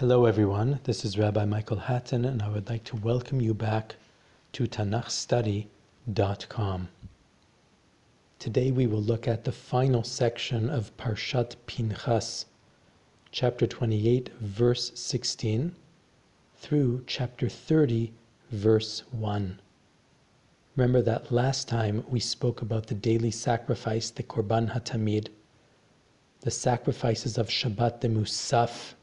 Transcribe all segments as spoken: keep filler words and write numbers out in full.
Hello everyone, this is Rabbi Michael Hatton and I would like to welcome you back to Tanakh study dot com. Today we will look at the final section of Parshat Pinchas, chapter twenty-eight, verse sixteen, through chapter thirty, verse one. Remember that last time we spoke about the daily sacrifice, the Korban HaTamid, the sacrifices of Shabbat the Musaf,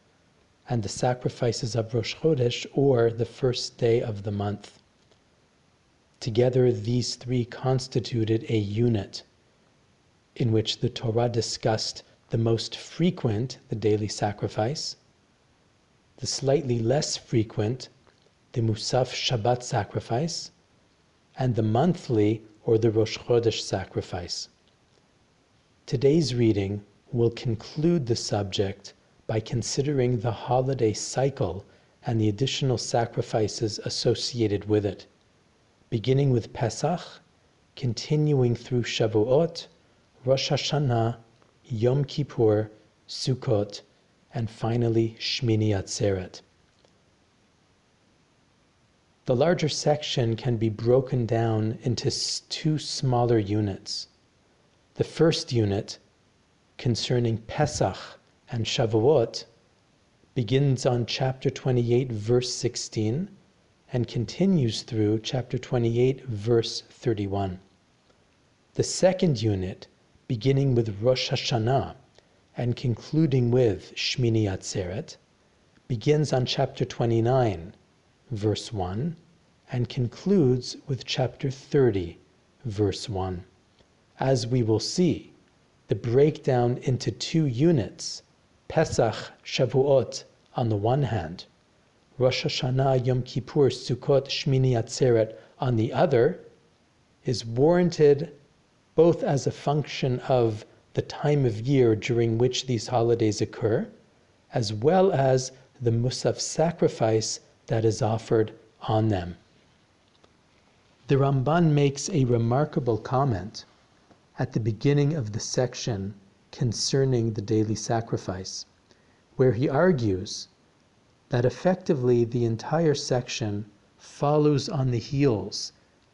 and the sacrifices of Rosh Chodesh, or the first day of the month. Together, these three constituted a unit in which the Torah discussed the most frequent, the daily sacrifice, the slightly less frequent, the Musaf Shabbat sacrifice, and the monthly, or the Rosh Chodesh sacrifice. Today's reading will conclude the subject by considering the holiday cycle and the additional sacrifices associated with it, beginning with Pesach, continuing through Shavuot, Rosh Hashanah, Yom Kippur, Sukkot, and finally Shmini Atzeret. The larger section can be broken down into two smaller units. The first unit, concerning Pesach and Shavuot, begins on chapter twenty-eight, verse sixteen, and continues through chapter twenty-eight, verse thirty-one. The second unit, beginning with Rosh Hashanah and concluding with Shmini Atzeret, begins on chapter twenty-nine, verse one, and concludes with chapter thirty, verse one. As we will see, the breakdown into two units, Pesach, Shavuot on the one hand, Rosh Hashanah, Yom Kippur, Sukkot, Shmini Atzeret on the other, is warranted both as a function of the time of year during which these holidays occur, as well as the Musaf sacrifice that is offered on them. The Ramban makes a remarkable comment at the beginning of the section concerning the daily sacrifice, where he argues that effectively the entire section follows on the heels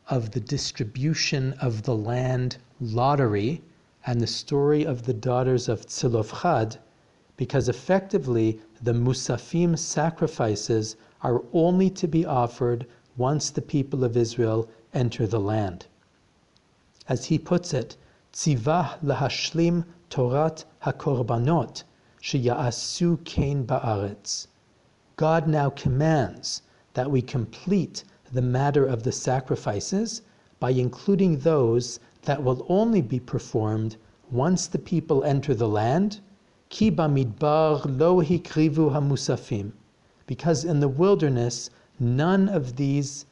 of the distribution of the land lottery and the story of the daughters of Zelophehad, because effectively the Musafim sacrifices are only to be offered once the people of Israel enter the land. As he puts it, Tzivah lahashlim torat hakorbanot sheyaasu kein ba'aretz. God now commands that we complete the matter of the sacrifices by including those that will only be performed once the people enter the land, ki bamidbar lo hikrivu hamusafim, because in the wilderness none of these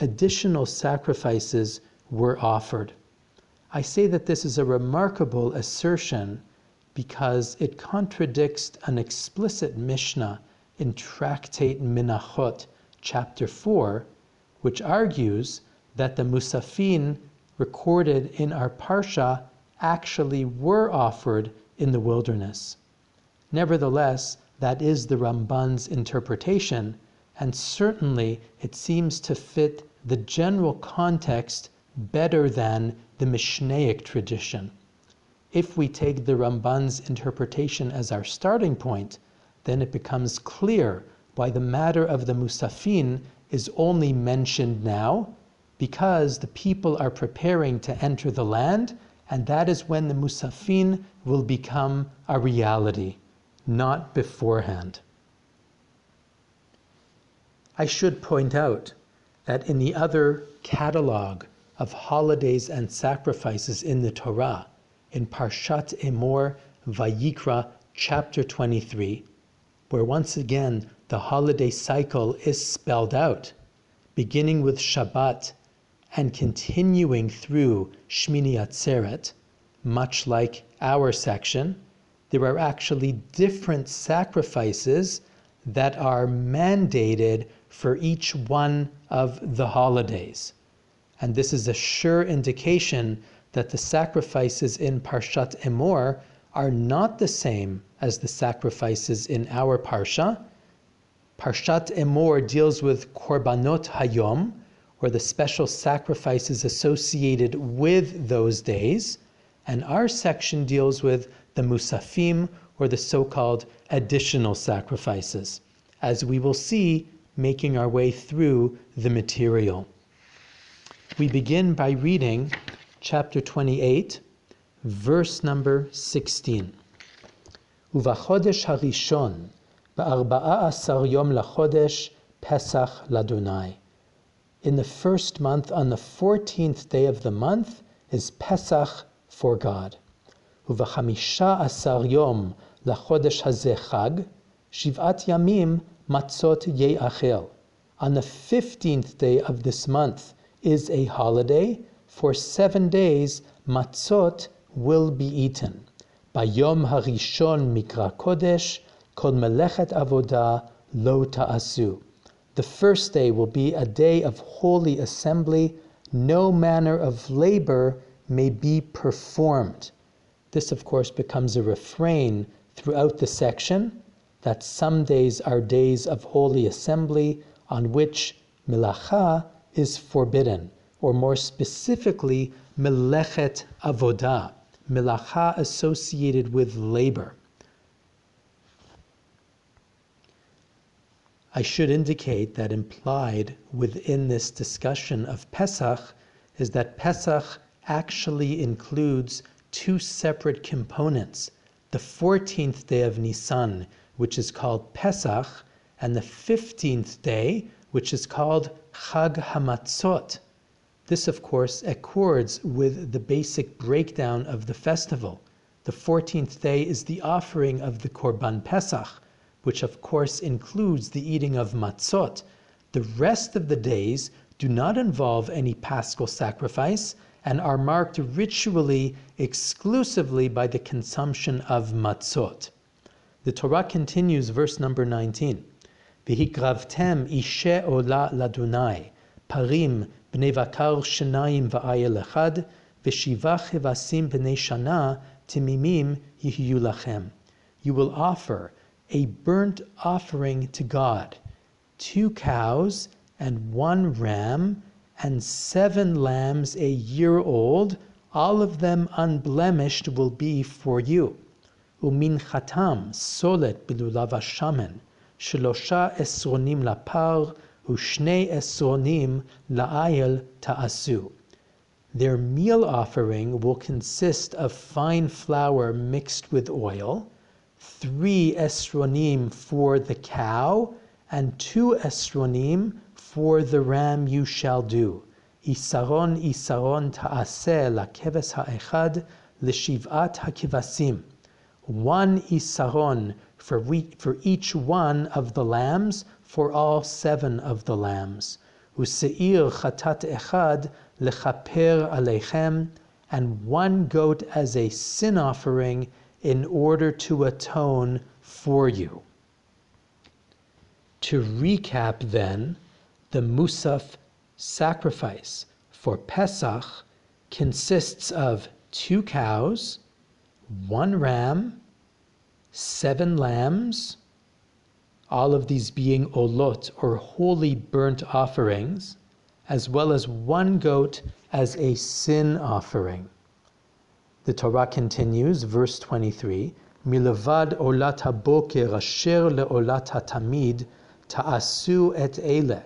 additional sacrifices were offered. I say that this is a remarkable assertion because it contradicts an explicit Mishnah in Tractate Menachot, chapter four, which argues that the Musafin recorded in our Parsha actually were offered in the wilderness. Nevertheless, that is the Ramban's interpretation, and certainly it seems to fit the general context better than the Mishnaic tradition. If we take the Ramban's interpretation as our starting point, then it becomes clear why the matter of the Musafin is only mentioned now, because the people are preparing to enter the land, and that is when the Musafin will become a reality, not beforehand. I should point out that in the other catalog of holidays and sacrifices in the Torah, in Parshat Emor, Vayikra, chapter twenty-three, where once again the holiday cycle is spelled out, beginning with Shabbat and continuing through Shmini Atzeret, much like our section, there are actually different sacrifices that are mandated for each one of the holidays. And this is a sure indication that the sacrifices in Parshat Emor are not the same as the sacrifices in our Parsha, Parshat Emor deals with Korbanot Hayom, or the special sacrifices associated with those days, and our section deals with the Musafim, or the so-called additional sacrifices, as we will see making our way through the material. We begin by reading chapter twenty-eight, verse number sixteen. Uvachodesh harishon, ba'arba'a asar yom lachodesh, Pesach ladonai. In the first month, on the fourteenth day of the month, is Pesach for God. Uvachamisha asar yom lachodesh hazeh chag, shivat yamim matzot ye'achel. On the fifteenth day of this month is a holiday. For seven days, matzot will be eaten. Bayom harishon mikra kodesh, kol melechet avoda lo ta'asu. The first day will be a day of holy assembly. No manner of labor may be performed. This, of course, becomes a refrain throughout the section, that some days are days of holy assembly on which melacha is forbidden, or more specifically, Melechet Avoda, Melacha associated with labor. I should indicate that implied within this discussion of Pesach is that Pesach actually includes two separate components, the fourteenth day of Nisan, which is called Pesach, and the fifteenth day, which is called Chag HaMatzot. This, of course, accords with the basic breakdown of the festival. The fourteenth day is the offering of the Korban Pesach, which of course includes the eating of matzot. The rest of the days do not involve any paschal sacrifice and are marked ritually exclusively by the consumption of matzot. The Torah continues, verse number nineteen. V'hikravtem ishe ola ladunai, parim b'nei vakar shenayim v'ayel echad, v'shiva chevasim b'nei shana timimim yihiyu lachem. You will offer a burnt offering to God, two cows and one ram and seven lambs a year old, all of them unblemished will be for you. Umin chatam solet b'lulav hashamen, shelosha esronim lapar, Ushnei esronim la'ayel ta'asu. Their meal offering will consist of fine flour mixed with oil, three esronim for the cow, and two esronim for the ram you shall do. Isaron isaron ta'aseh la'keves ha'echad l'shiv'at ha'kevasim. One isaron for, we, for each one of the lambs, for all seven of the lambs. Useir chatat echad lechaper aleichem, and one goat as a sin offering in order to atone for you. To recap then, the Musaf sacrifice for Pesach consists of two cows, one ram, seven lambs, all of these being olot, or holy burnt offerings, as well as one goat as a sin offering. The Torah continues, verse twenty-three, Milavad olat haboker asher leolat hatamid ta'asu et eile.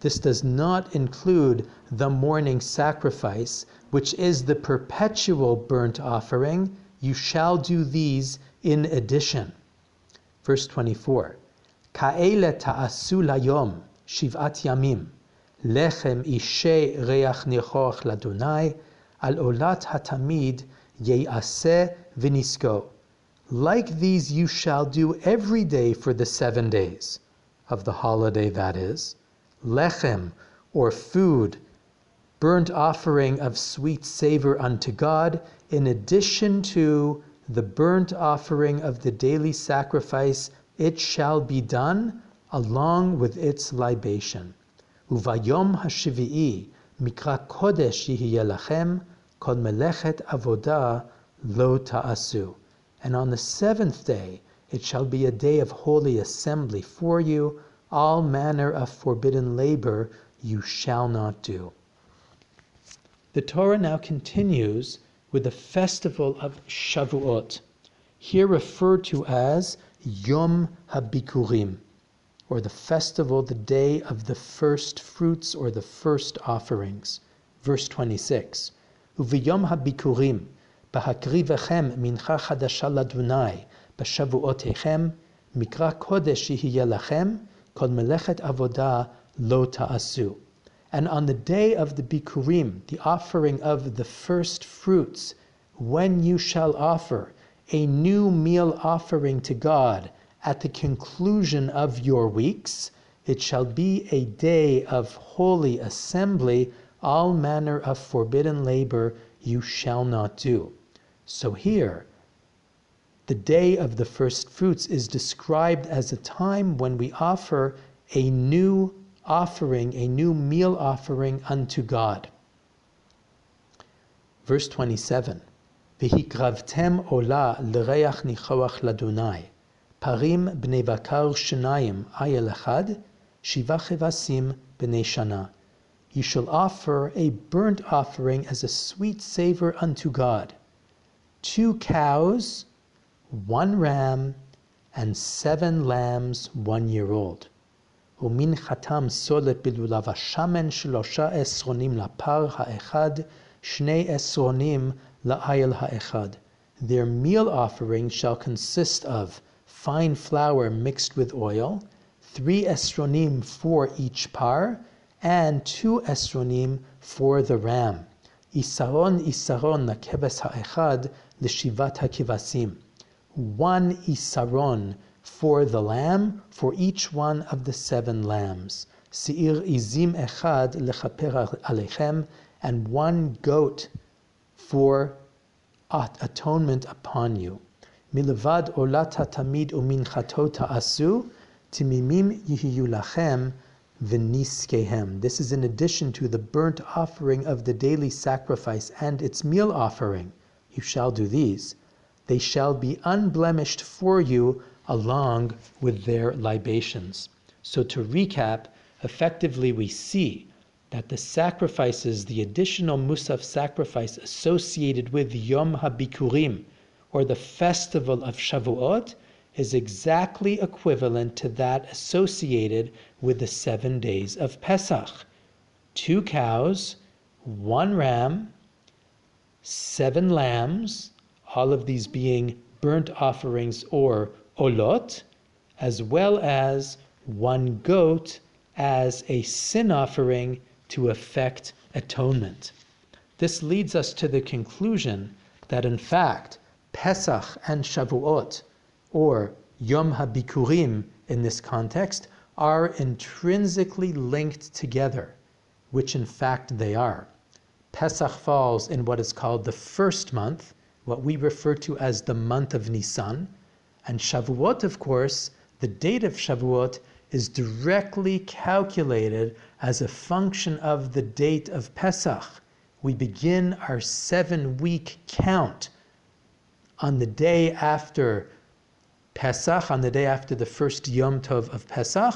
This does not include the morning sacrifice, which is the perpetual burnt offering. You shall do these in addition. Verse twenty-four, Ka'ele ta'asu layom, shiv'at yamim, lechem ishe reach nechoch ladunai, al olat hatamid ye'aseh v'nisko. Like these you shall do every day for the seven days of the holiday, that is, lechem, or food, burnt offering of sweet savor unto God, in addition to the burnt offering of the daily sacrifice. It shall be done along with its libation. Uvayom hashvi'i mikra kodesh yihye lachem kol melechet avoda lo ta'asu. And on the seventh day it shall be a day of holy assembly for you. all manner of forbidden labor you shall not do. The Torah now continues with the festival of Shavuot, here referred to as Yom Habikurim, or the festival, the day of the first fruits or the first offerings. Verse twenty-six, Uviyom habikurim, b'hakrivechem mincha chadasha l'Adonai, b'shavuotechem, mikra kodesh yihye lachem, kol melechet avoda lo ta'asu. And on the day of the Bikurim, the offering of the first fruits, when you shall offer a new meal offering to God at the conclusion of your weeks, it shall be a day of holy assembly. All manner of forbidden labor you shall not do. So here, the day of the first fruits is described as a time when we offer a new offering, a new meal offering unto God. Verse twenty-seven, V'hikravtem ola l'reach nichoach l'Adonai, parim b'nei bakar shenayim ayel echad, shiva chevasim b'nei shana. You shall offer a burnt offering as a sweet savor unto God, two cows, one ram, and seven lambs one year old. Umin chatam solet bilulav hashamen shlosha esronim lapar haechad, shnei esronim la'ayel haechad. Their meal offering shall consist of fine flour mixed with oil, three esronim for each par, and two esronim for the ram. Isaron isaron lakeves ha'echad l'shivat hakivasim. One isaron for the lamb, for each one of the seven lambs. Seir izim echad lechaper alechem, and one goat for atonement upon you. Milvad olata tamid uminchato ta'asu, timimim yihiyu lachem. This is in addition to the burnt offering of the daily sacrifice and its meal offering. You shall do these. They shall be unblemished for you along with their libations. So to recap, effectively we see that the sacrifices, the additional Musaf sacrifice associated with Yom HaBikurim, or the festival of Shavuot, is exactly equivalent to that associated with the seven days of Pesach. Two cows, one ram, seven lambs, all of these being burnt offerings or olot, as well as one goat as a sin offering to effect atonement. This leads us to the conclusion that in fact Pesach and Shavuot, or Yom HaBikurim in this context, are intrinsically linked together, which in fact they are. Pesach falls in what is called the first month, what we refer to as the month of Nisan, and Shavuot, of course, the date of Shavuot, is directly calculated as a function of the date of Pesach. We begin our seven-week count on the day after Pesach, on the day after the first Yom Tov of Pesach,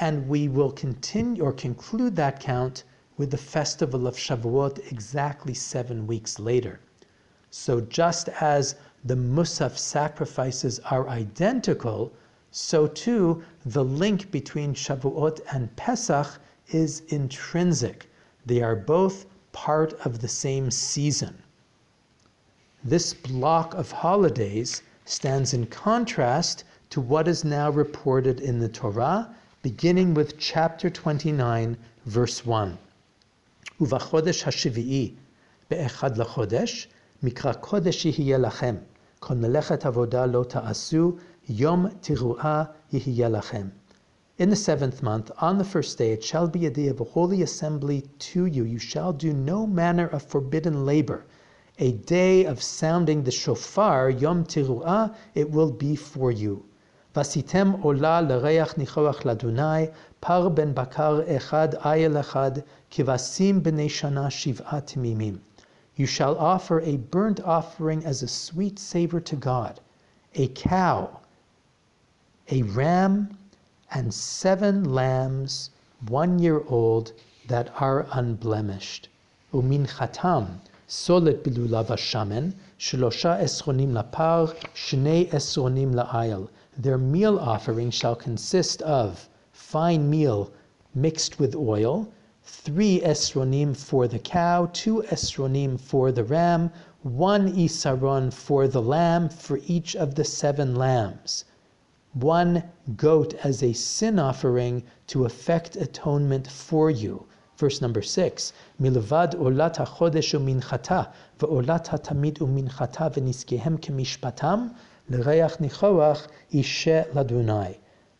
and we will continue or conclude that count with the festival of Shavuot exactly seven weeks later. So just as the Musaf sacrifices are identical, so too the link between Shavuot and Pesach is intrinsic. They are both part of the same season. This block of holidays stands in contrast to what is now reported in the Torah, beginning with chapter twenty-nine, verse one. Uvachodesh hashivii, be'echad lachodesh, mikra kodesh yihye lachem, kol melechet avoda lo ta'asu, yom tiruah yihye lachem. In the seventh month, on the first day, it shall be a day of a holy assembly to you. You shall do no manner of forbidden labor. A day of sounding the shofar, Yom Teruah, it will be for you. Vasitem ola l'reach nichoach l'Adonai, par ben bakar echad ayel echad, kivasim b'nei shana shiv'at mimim. You shall offer a burnt offering as a sweet savor to God, a cow, a ram, and seven lambs, one year old, that are unblemished. Umin chatam, solet bilulav hashamen, shlosha esronim lapar, shnei esronim la'ayil. Their meal offering shall consist of fine meal mixed with oil, three esronim for the cow, two esronim for the ram, one isaron for the lamb, for each of the seven lambs, one goat as a sin offering to effect atonement for you. Verse number six, milvad olat hachodesh uminchata, veolat hatamid uminchata veniskehem kemishpatam, l'reach nichoach ishe ladunai.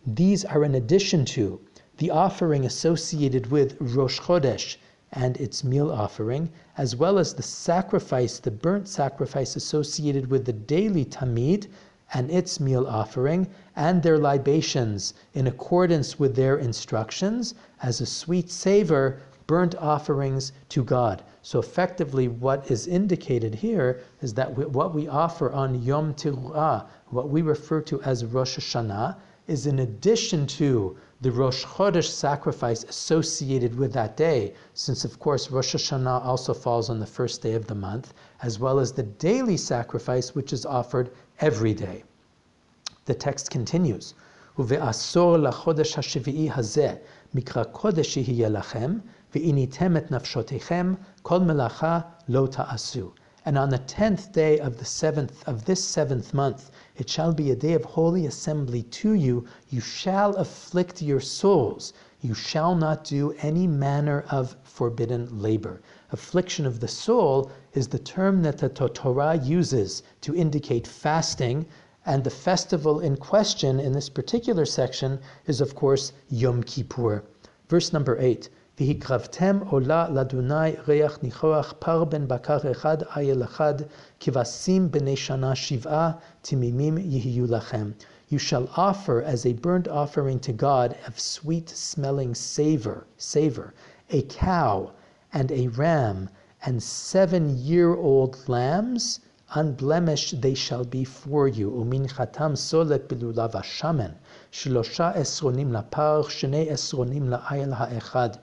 These are in addition to the offering associated with Rosh Chodesh and its meal offering, as well as the sacrifice, the burnt sacrifice associated with the daily Tamid and its meal offering, and their libations in accordance with their instructions as a sweet savor, burnt offerings to God. So effectively what is indicated here is that we, what we offer on Yom Teruah, what we refer to as Rosh Hashanah, is in addition to the Rosh Chodesh sacrifice associated with that day, since of course Rosh Hashanah also falls on the first day of the month, as well as the daily sacrifice which is offered every day. The text continues, Uve'asor lachodesh hashvi'i hazeh, mikra kodesh yihiyeh lachem, ve'initem et nafshotechem, kol melacha lo ta'asu. And on the tenth day of the seventh of this seventh month, it shall be a day of holy assembly to you. You shall afflict your souls. You shall not do any manner of forbidden labor. Affliction of the soul is the term that the Torah uses to indicate fasting, and the festival in question in this particular section is, of course, Yom Kippur. Verse number eight. V'hikravtem ola ladunai reach nichoach par ben bakar echad ayel echad kivasim b'nei shana shiv'a timimim yihiyu lachem. You shall offer as a burnt offering to God of sweet-smelling savor, savor, a cow and a ram and seven-year-old lambs, unblemished they shall be for you. Umin chatam solet bilulav hashamen, shlosha esronim lapar, shnei esronim la'ayel ha'echad.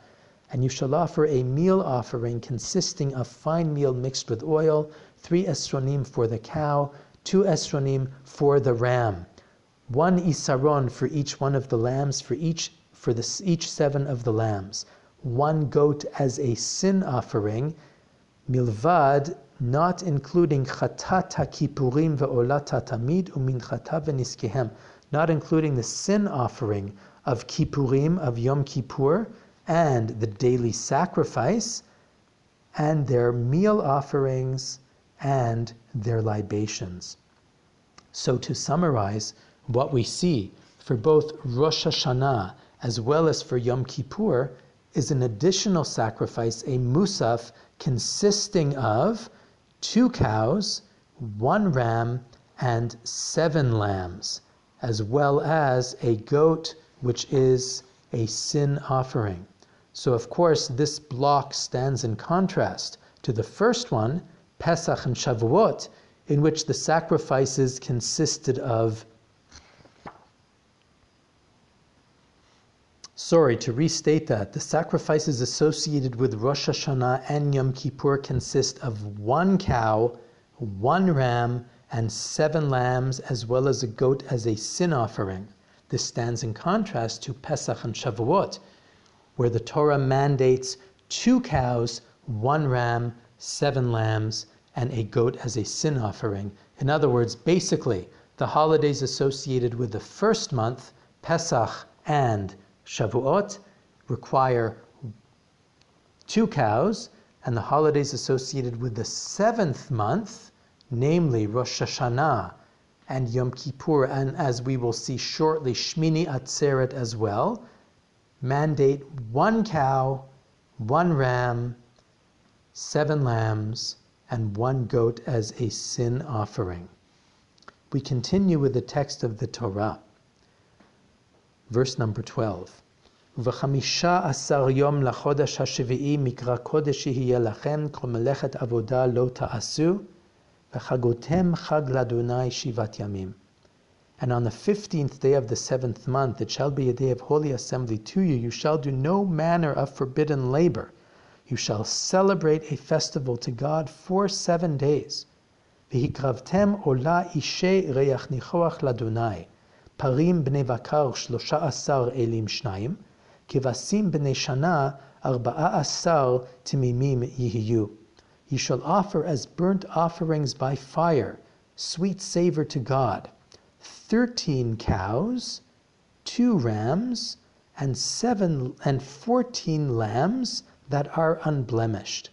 And you shall offer a meal offering consisting of fine meal mixed with oil, three esronim for the cow, two esronim for the ram, one isaron for each one of the lambs, for each for the, each seven of the lambs, one goat as a sin offering, milvad, not including chatata kippurim ve'olata tamid uminchata veniskehem, not including the sin offering of kippurim, of Yom Kippur, and the daily sacrifice, and their meal offerings, and their libations. So to summarize what we see for both Rosh Hashanah as well as for Yom Kippur is an additional sacrifice, a musaf, consisting of two cows, one ram, and seven lambs, as well as a goat, which is a sin offering. So, of course, this block stands in contrast to the first one, Pesach and Shavuot, in which the sacrifices consisted of... Sorry, to restate that, the sacrifices associated with Rosh Hashanah and Yom Kippur consist of one cow, one ram, and seven lambs, as well as a goat as a sin offering. This stands in contrast to Pesach and Shavuot, where the Torah mandates two cows, one ram, seven lambs, and a goat as a sin offering. In other words, basically, the holidays associated with the first month, Pesach and Shavuot, require two cows, and the holidays associated with the seventh month, namely Rosh Hashanah and Yom Kippur, and as we will see shortly, Shmini Atzeret as well, mandate one cow, one ram, seven lambs, and one goat as a sin offering. We continue with the text of the Torah. Verse number twelve. V'chamisha asar yom lachodesh hashvi'i mikra kodesh yihiyeh lachem kol melechet avoda lo ta'asu. V'chagotem chag ladunai shivat yamim. And on the fifteenth day of the seventh month, it shall be a day of holy assembly to you. You shall do no manner of forbidden labor. You shall celebrate a festival to God for seven days. V'hikravtem ola ishei reach nichoach l'Adonai. Parim bnei vakar shlosha asar elim shnayim. Kevasim bnei shana arba'a asar timimim yihiyu. You shall offer as burnt offerings by fire, sweet savor to God, thirteen cows, two rams, and seven and fourteen lambs that are unblemished.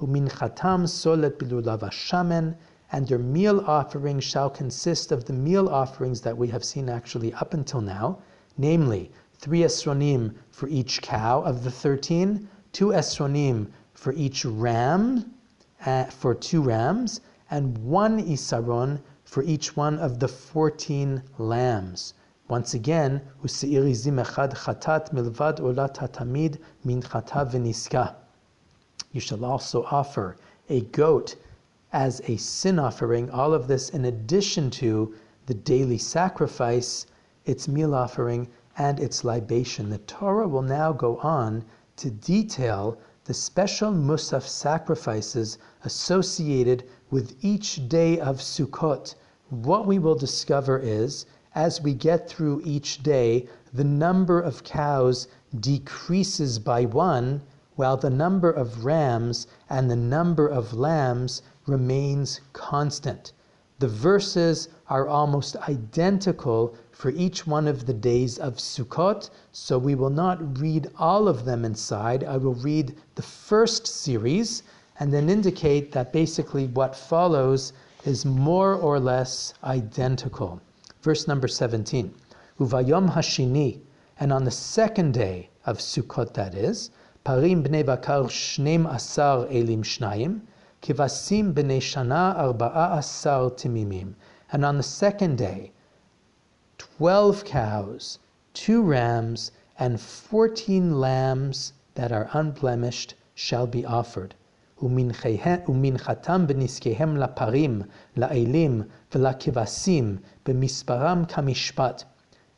Uminchatam solet bilulav hashamen, and your meal offering shall consist of the meal offerings that we have seen actually up until now, namely three esronim for each cow of the thirteen, two esronim for each ram, uh, for two rams, and one isaron for each one of the fourteen lambs. Once again, you shall also offer a goat as a sin offering, all of this in addition to the daily sacrifice, its meal offering, and its libation. The Torah will now go on to detail the special Musaf sacrifices associated with each day of Sukkot. What we will discover is, as we get through each day, the number of cows decreases by one, while the number of rams and the number of lambs remains constant. The verses are almost identical for each one of the days of Sukkot, so we will not read all of them inside. I will read the first series, and then indicate that basically what follows is more or less identical. Verse number seventeen, Uvayom hashini, and on the second day of Sukkot that is, Parim bnei bakar shneim asar elim shnayim, kivasim bnei shana arba'a asar timimim, and on the second day, twelve cows, two rams, and fourteen lambs that are unblemished shall be offered. ומנחתם בנזקיהם לפרים, לאלים, ולכבשים, במספרם כמשפט.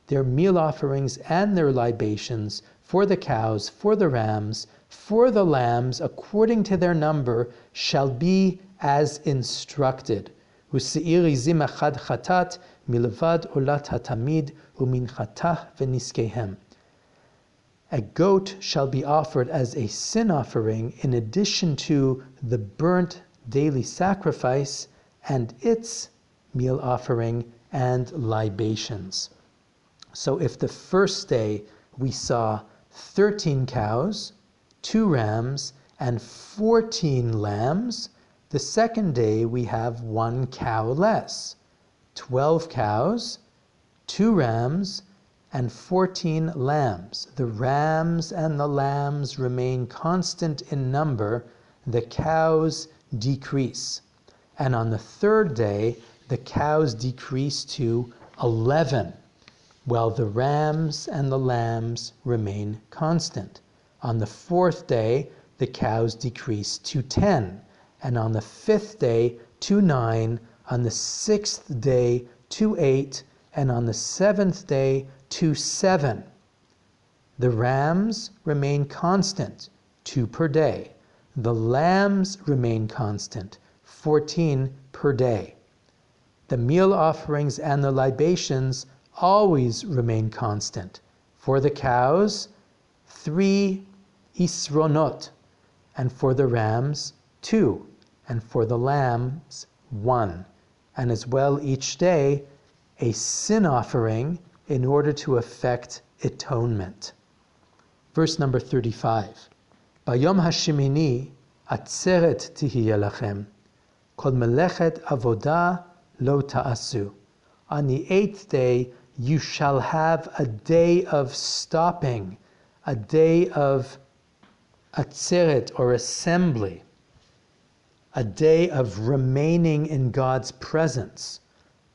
Their meal offerings and their libations for the cows, for the rams, for the lambs, according to their number, shall be as instructed. ושעיר עזים אחד חטאת, מלבד עולת התמיד, ומנחתה ונזקיהם. A goat shall be offered as a sin offering in addition to the burnt daily sacrifice and its meal offering and libations. So if the first day we saw thirteen cows, two rams, and fourteen lambs, the second day we have one cow less, twelve cows, two rams, and fourteen lambs. The rams and the lambs remain constant in number, the cows decrease. And on the third day, the cows decrease to eleven, while the rams and the lambs remain constant. On the fourth day, the cows decrease to ten, and on the fifth day to nine, on the sixth day to eight, and on the seventh day to seven. The rams remain constant, two per day. The lambs remain constant, fourteen per day. The meal offerings and the libations always remain constant. For the cows, three isronot, and for the rams, two, and for the lambs, one. And as well each day, a sin offering in order to effect atonement. Verse number thirty-five. Bayom hashemini atzeret tihiyeh lachem, kol melechet avoda lo ta'asu. On the eighth day, you shall have a day of stopping, a day of atzeret or assembly, a day of remaining in God's presence.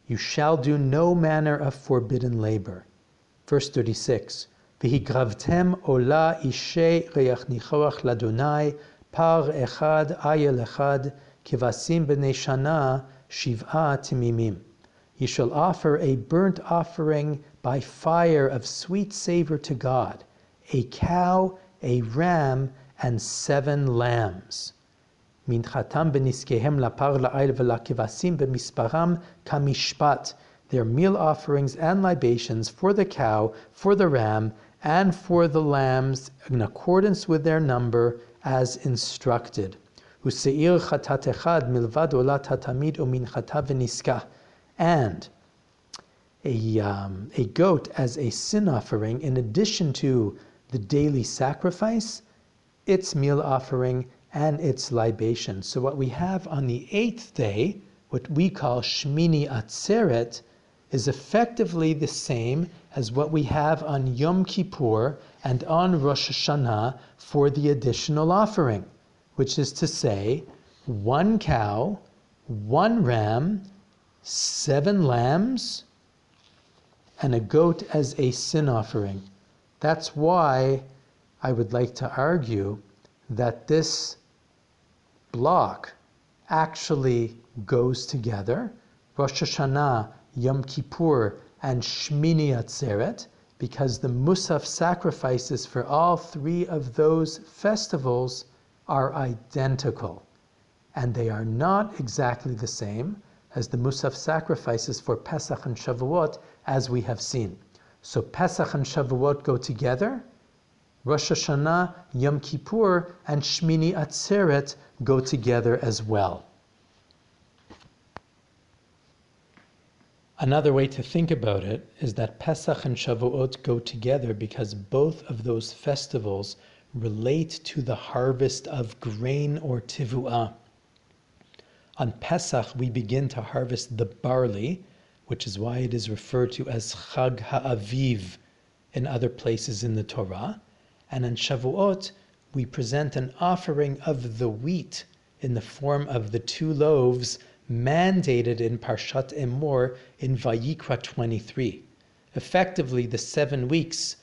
You shall do no manner of forbidden labor. Verse thirty-six. V'hikravtem ola ishei reach nichoach l'Adonai par echad ayel echad kevasim b'nei shana shiv'a timimim. Ye shall offer a burnt offering by fire of sweet savor to God, a cow, a ram, and seven lambs. Minchatam b'niskehem lapar la'ayl v'lakivasim b'misparam kamishpat. Their meal offerings and libations for the cow, for the ram, and for the lambs, in accordance with their number, as instructed. Useir chatat echad milvad olat hatamid uminchata v'niskah. And a, um, a goat as a sin offering, in addition to the daily sacrifice, its meal offering, and its libation. So what we have on the eighth day, what we call Shmini Atzeret, is effectively the same as what we have on Yom Kippur and on Rosh Hashanah for the additional offering, which is to say, one cow, one ram, seven lambs, and a goat as a sin offering. That's why I would like to argue that this block actually goes together, Rosh Hashanah, Yom Kippur, and Shmini Atzeret, because the Musaf sacrifices for all three of those festivals are identical, and they are not exactly the same as the Musaf sacrifices for Pesach and Shavuot, as we have seen. So Pesach and Shavuot go together, Rosh Hashanah, Yom Kippur, and Shmini Atzeret go together as well. Another way to think about it is that Pesach and Shavuot go together because both of those festivals relate to the harvest of grain or tevuah. On Pesach, we begin to harvest the barley, which is why it is referred to as Chag HaAviv in other places in the Torah. And on Shavuot, we present an offering of the wheat in the form of the two loaves mandated in Parshat Emor in Vayikra twenty-three. Effectively, the seven weeks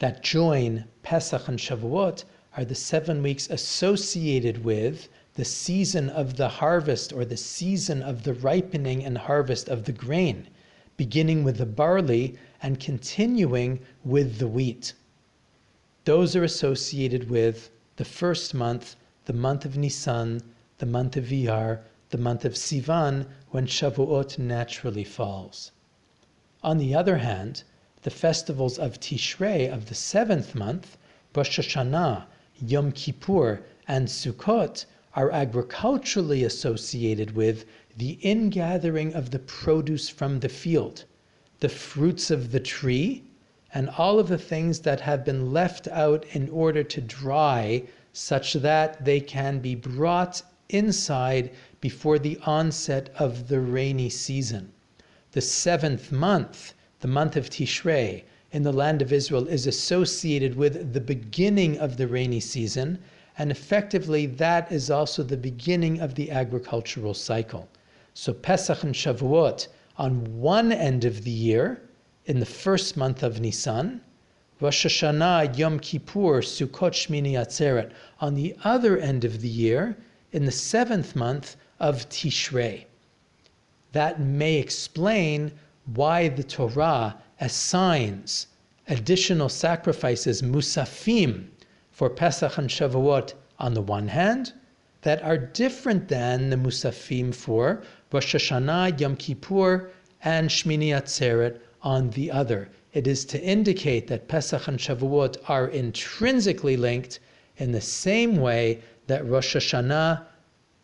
that join Pesach and Shavuot are the seven weeks associated with the season of the harvest, or the season of the ripening and harvest of the grain, beginning with the barley and continuing with the wheat. Those are associated with the first month, the month of Nisan, the month of Iyar, the month of Sivan, when Shavuot naturally falls. On the other hand, the festivals of Tishrei of the seventh month, Rosh Hashanah, Yom Kippur, and Sukkot, are agriculturally associated with the ingathering of the produce from the field, the fruits of the tree, and all of the things that have been left out in order to dry, such that they can be brought inside before the onset of the rainy season. The seventh month, the month of Tishrei, in the land of Israel is associated with the beginning of the rainy season, and effectively that is also the beginning of the agricultural cycle. So Pesach and Shavuot on one end of the year, in the first month of Nisan, Rosh Hashanah, Yom Kippur, Sukkot, Shmini Atzeret on the other end of the year, in the seventh month of Tishrei. That may explain why the Torah assigns additional sacrifices, musafim, for Pesach and Shavuot on the one hand, that are different than the musafim for Rosh Hashanah, Yom Kippur, and Shmini Atzeret on the other. It is to indicate that Pesach and Shavuot are intrinsically linked in the same way that Rosh Hashanah,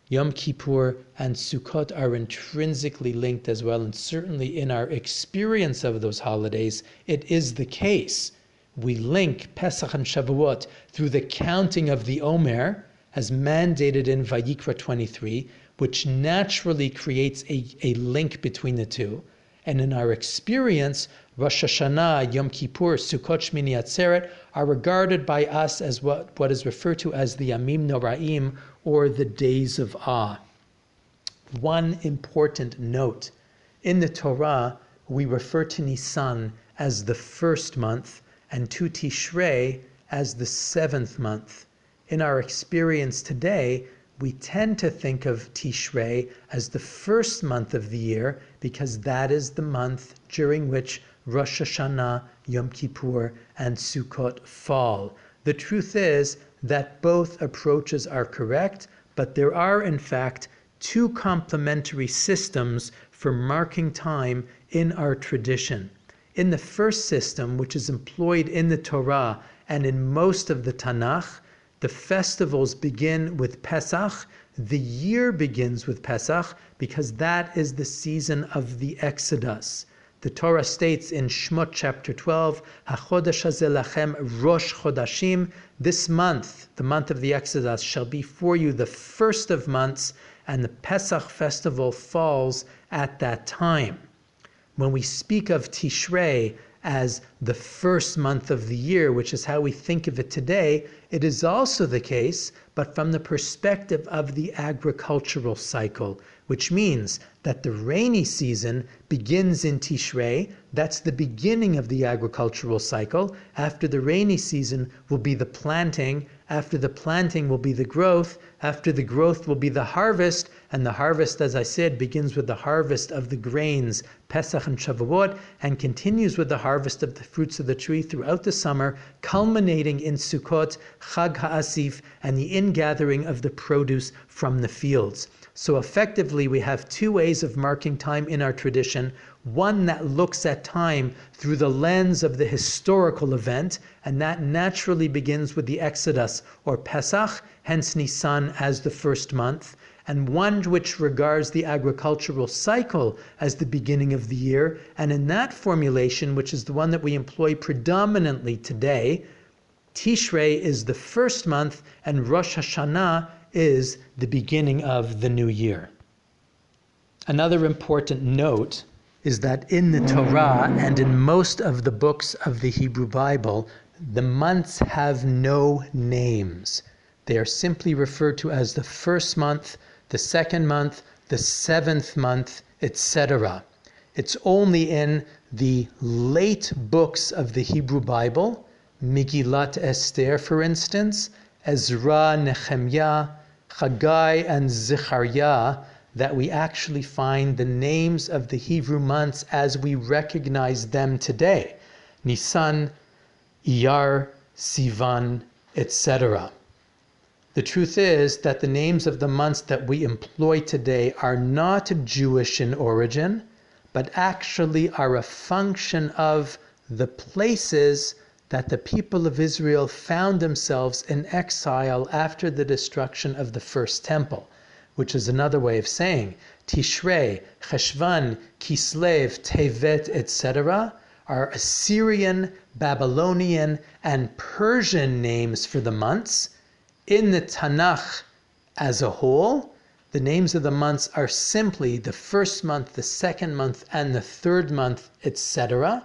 Yom Kippur, and Sukkot are intrinsically linked as well. And certainly in our experience of those holidays, it is the case. We link Pesach and Shavuot through the counting of the Omer, as mandated in Vayikra twenty-three, which naturally creates a, a link between the two. And in our experience, Rosh Hashanah, Yom Kippur, Sukkot, Shmini Atzeret are regarded by us as what, what is referred to as the Yamim Noraim, or the Days of Awe. One important note. In the Torah, we refer to Nisan as the first month and to Tishrei as the seventh month. In our experience today, we tend to think of Tishrei as the first month of the year because that is the month during which Rosh Hashanah, Yom Kippur, and Sukkot fall. The truth is that both approaches are correct, but there are in fact two complementary systems for marking time in our tradition. In the first system, which is employed in the Torah and in most of the Tanakh, the festivals begin with Pesach, the year begins with Pesach, because that is the season of the Exodus. The Torah states in Shemot chapter twelve, HaChodesh hazeh lachem Rosh Chodashim, this month, the month of the Exodus, shall be for you the first of months, and the Pesach festival falls at that time. When we speak of Tishrei as the first month of the year, which is how we think of it today, it is also the case, but from the perspective of the agricultural cycle, which means that the rainy season begins in Tishrei. That's the beginning of the agricultural cycle. After the rainy season will be the planting. After the planting will be the growth. After the growth will be the harvest. And the harvest, as I said, begins with the harvest of the grains, Pesach and Shavuot, and continues with the harvest of the fruits of the tree throughout the summer, culminating in Sukkot, Chag HaAsif, and the ingathering of the produce from the fields. So effectively, we have two ways of marking time in our tradition. One that looks at time through the lens of the historical event, and that naturally begins with the Exodus, or Pesach, hence Nisan as the first month, and one which regards the agricultural cycle as the beginning of the year, and in that formulation, which is the one that we employ predominantly today, Tishrei is the first month, and Rosh Hashanah is the beginning of the new year. Another important note is that in the Torah and in most of the books of the Hebrew Bible, the months have no names. They are simply referred to as the first month, the second month, the seventh month, et cetera. It's only in the late books of the Hebrew Bible, Megillat Esther, for instance, Ezra, Nehemiah, Haggai, and Zechariah, that we actually find the names of the Hebrew months as we recognize them today. Nisan, Iyar, Sivan, et cetera. The truth is that the names of the months that we employ today are not Jewish in origin, but actually are a function of the places that the people of Israel found themselves in exile after the destruction of the first temple, which is another way of saying Tishrei, Cheshvan, Kislev, Tevet, et cetera are Assyrian, Babylonian, and Persian names for the months. In the Tanakh as a whole, the names of the months are simply the first month, the second month, and the third month, et cetera,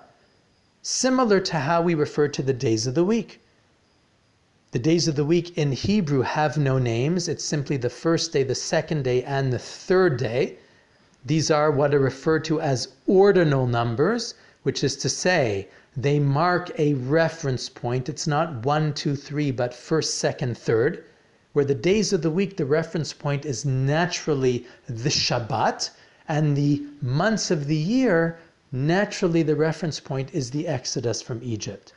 similar to how we refer to the days of the week. The days of the week in Hebrew have no names. It's simply the first day, the second day, and the third day. These are what are referred to as ordinal numbers, which is to say, they mark a reference point. It's not one, two, three, but first, second, third. Where the days of the week, the reference point is naturally the Shabbat, and the months of the year, naturally the reference point is the Exodus from Egypt.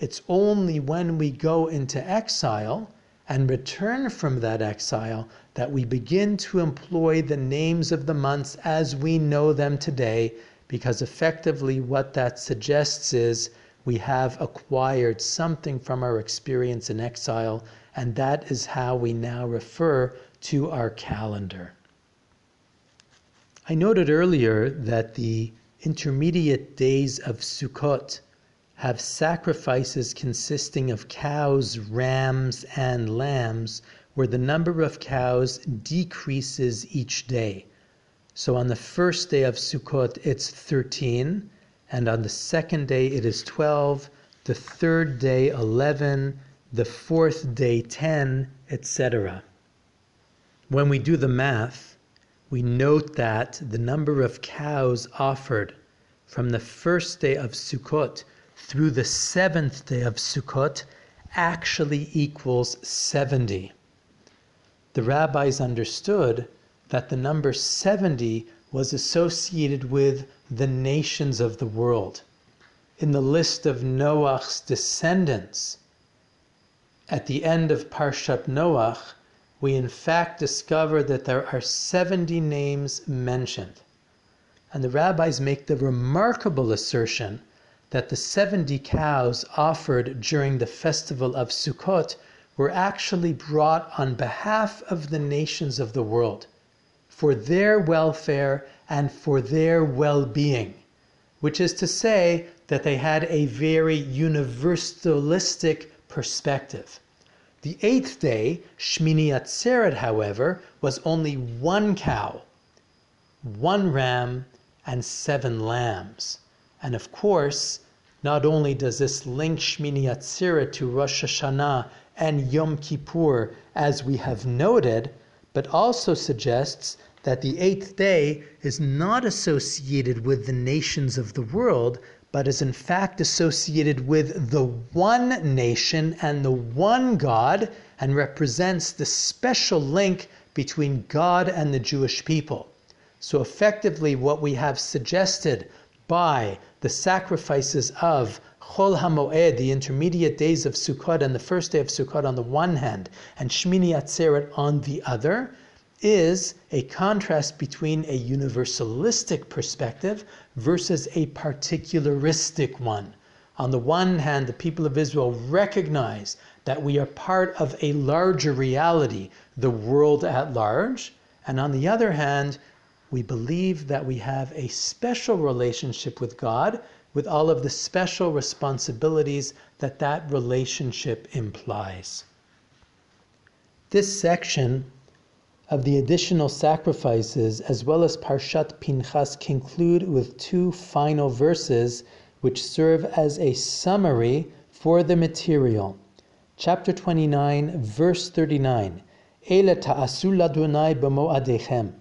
It's only when we go into exile and return from that exile that we begin to employ the names of the months as we know them today, because effectively what that suggests is we have acquired something from our experience in exile, and that is how we now refer to our calendar. I noted earlier that the intermediate days of Sukkot have sacrifices consisting of cows, rams, and lambs, where the number of cows decreases each day. So on the first day of Sukkot, it's thirteen, and on the second day, it is twelve, the third day, eleven, the fourth day, ten, et cetera. When we do the math, we note that the number of cows offered from the first day of Sukkot through the seventh day of Sukkot actually equals seventy. The rabbis understood that the number seventy was associated with the nations of the world. In the list of Noah's descendants, at the end of Parshat Noach, we in fact discover that there are seventy names mentioned. And the rabbis make the remarkable assertion that the seventy cows offered during the festival of Sukkot were actually brought on behalf of the nations of the world, for their welfare and for their well-being, which is to say that they had a very universalistic perspective. The eighth day, Shmini Atzeret, however, was only one cow, one ram, and seven lambs. And of course, not only does this link Shmini Atzeret to Rosh Hashanah and Yom Kippur, as we have noted, but also suggests that the eighth day is not associated with the nations of the world, but is in fact associated with the one nation and the one God, and represents the special link between God and the Jewish people. So effectively, what we have suggested by the sacrifices of Chol HaMoed, the intermediate days of Sukkot and the first day of Sukkot on the one hand, and Shmini Atzeret on the other, is a contrast between a universalistic perspective versus a particularistic one. On the one hand, the people of Israel recognize that we are part of a larger reality, the world at large, and on the other hand, we believe that we have a special relationship with God, with all of the special responsibilities that that relationship implies. This section of the additional sacrifices, as well as Parshat Pinchas, conclude with two final verses which serve as a summary for the material. Chapter twenty-nine, verse thirty-nine, Eile ta'asu l'Adonai b'mo'adechem,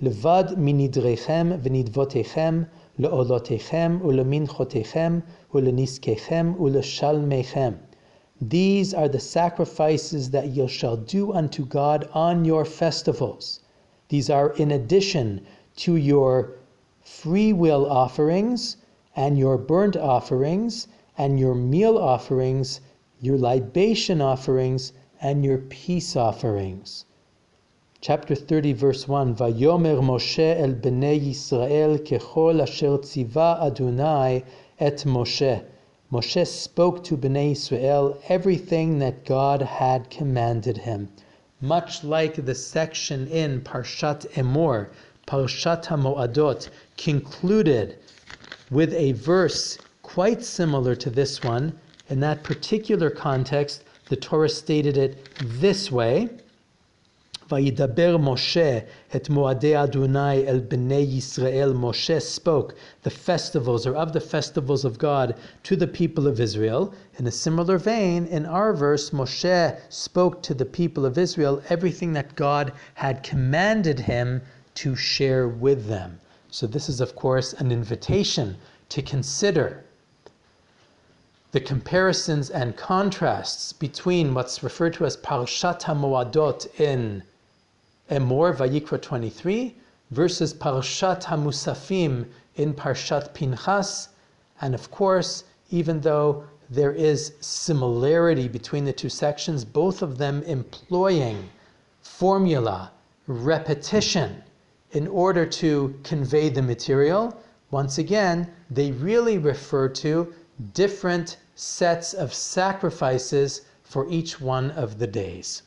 levad minidrechem v'nidvotechem, le'olotechem u'leminchotechem u'leniskechem u'leshalmechem. These are the sacrifices that you shall do unto God on your festivals. These are in addition to your free will offerings and your burnt offerings and your meal offerings, your libation offerings, and your peace offerings. Chapter thirty, verse one, Vayomer Moshe el bnei Yisrael kechol asher tziva Adonai et Moshe. Moshe spoke to Bnei Israel everything that God had commanded him. Much like the section in Parshat Emor, Parshat HaMoadot concluded with a verse quite similar to this one. In that particular context, the Torah stated it this way, Vayidaber Moshe et Moadei Adonai el Bnei Yisrael. Moshe spoke the festivals, or of the festivals of God, to the people of Israel. In a similar vein, in our verse, Moshe spoke to the people of Israel everything that God had commanded him to share with them. So this is, of course, an invitation to consider the comparisons and contrasts between what's referred to as Parshat HaMoadot in Emor, Vayikra twenty-three, versus Parshat HaMusafim in Parshat Pinchas. And of course, even though there is similarity between the two sections, both of them employing formula, repetition, in order to convey the material, once again, they really refer to different sets of sacrifices for each one of the days.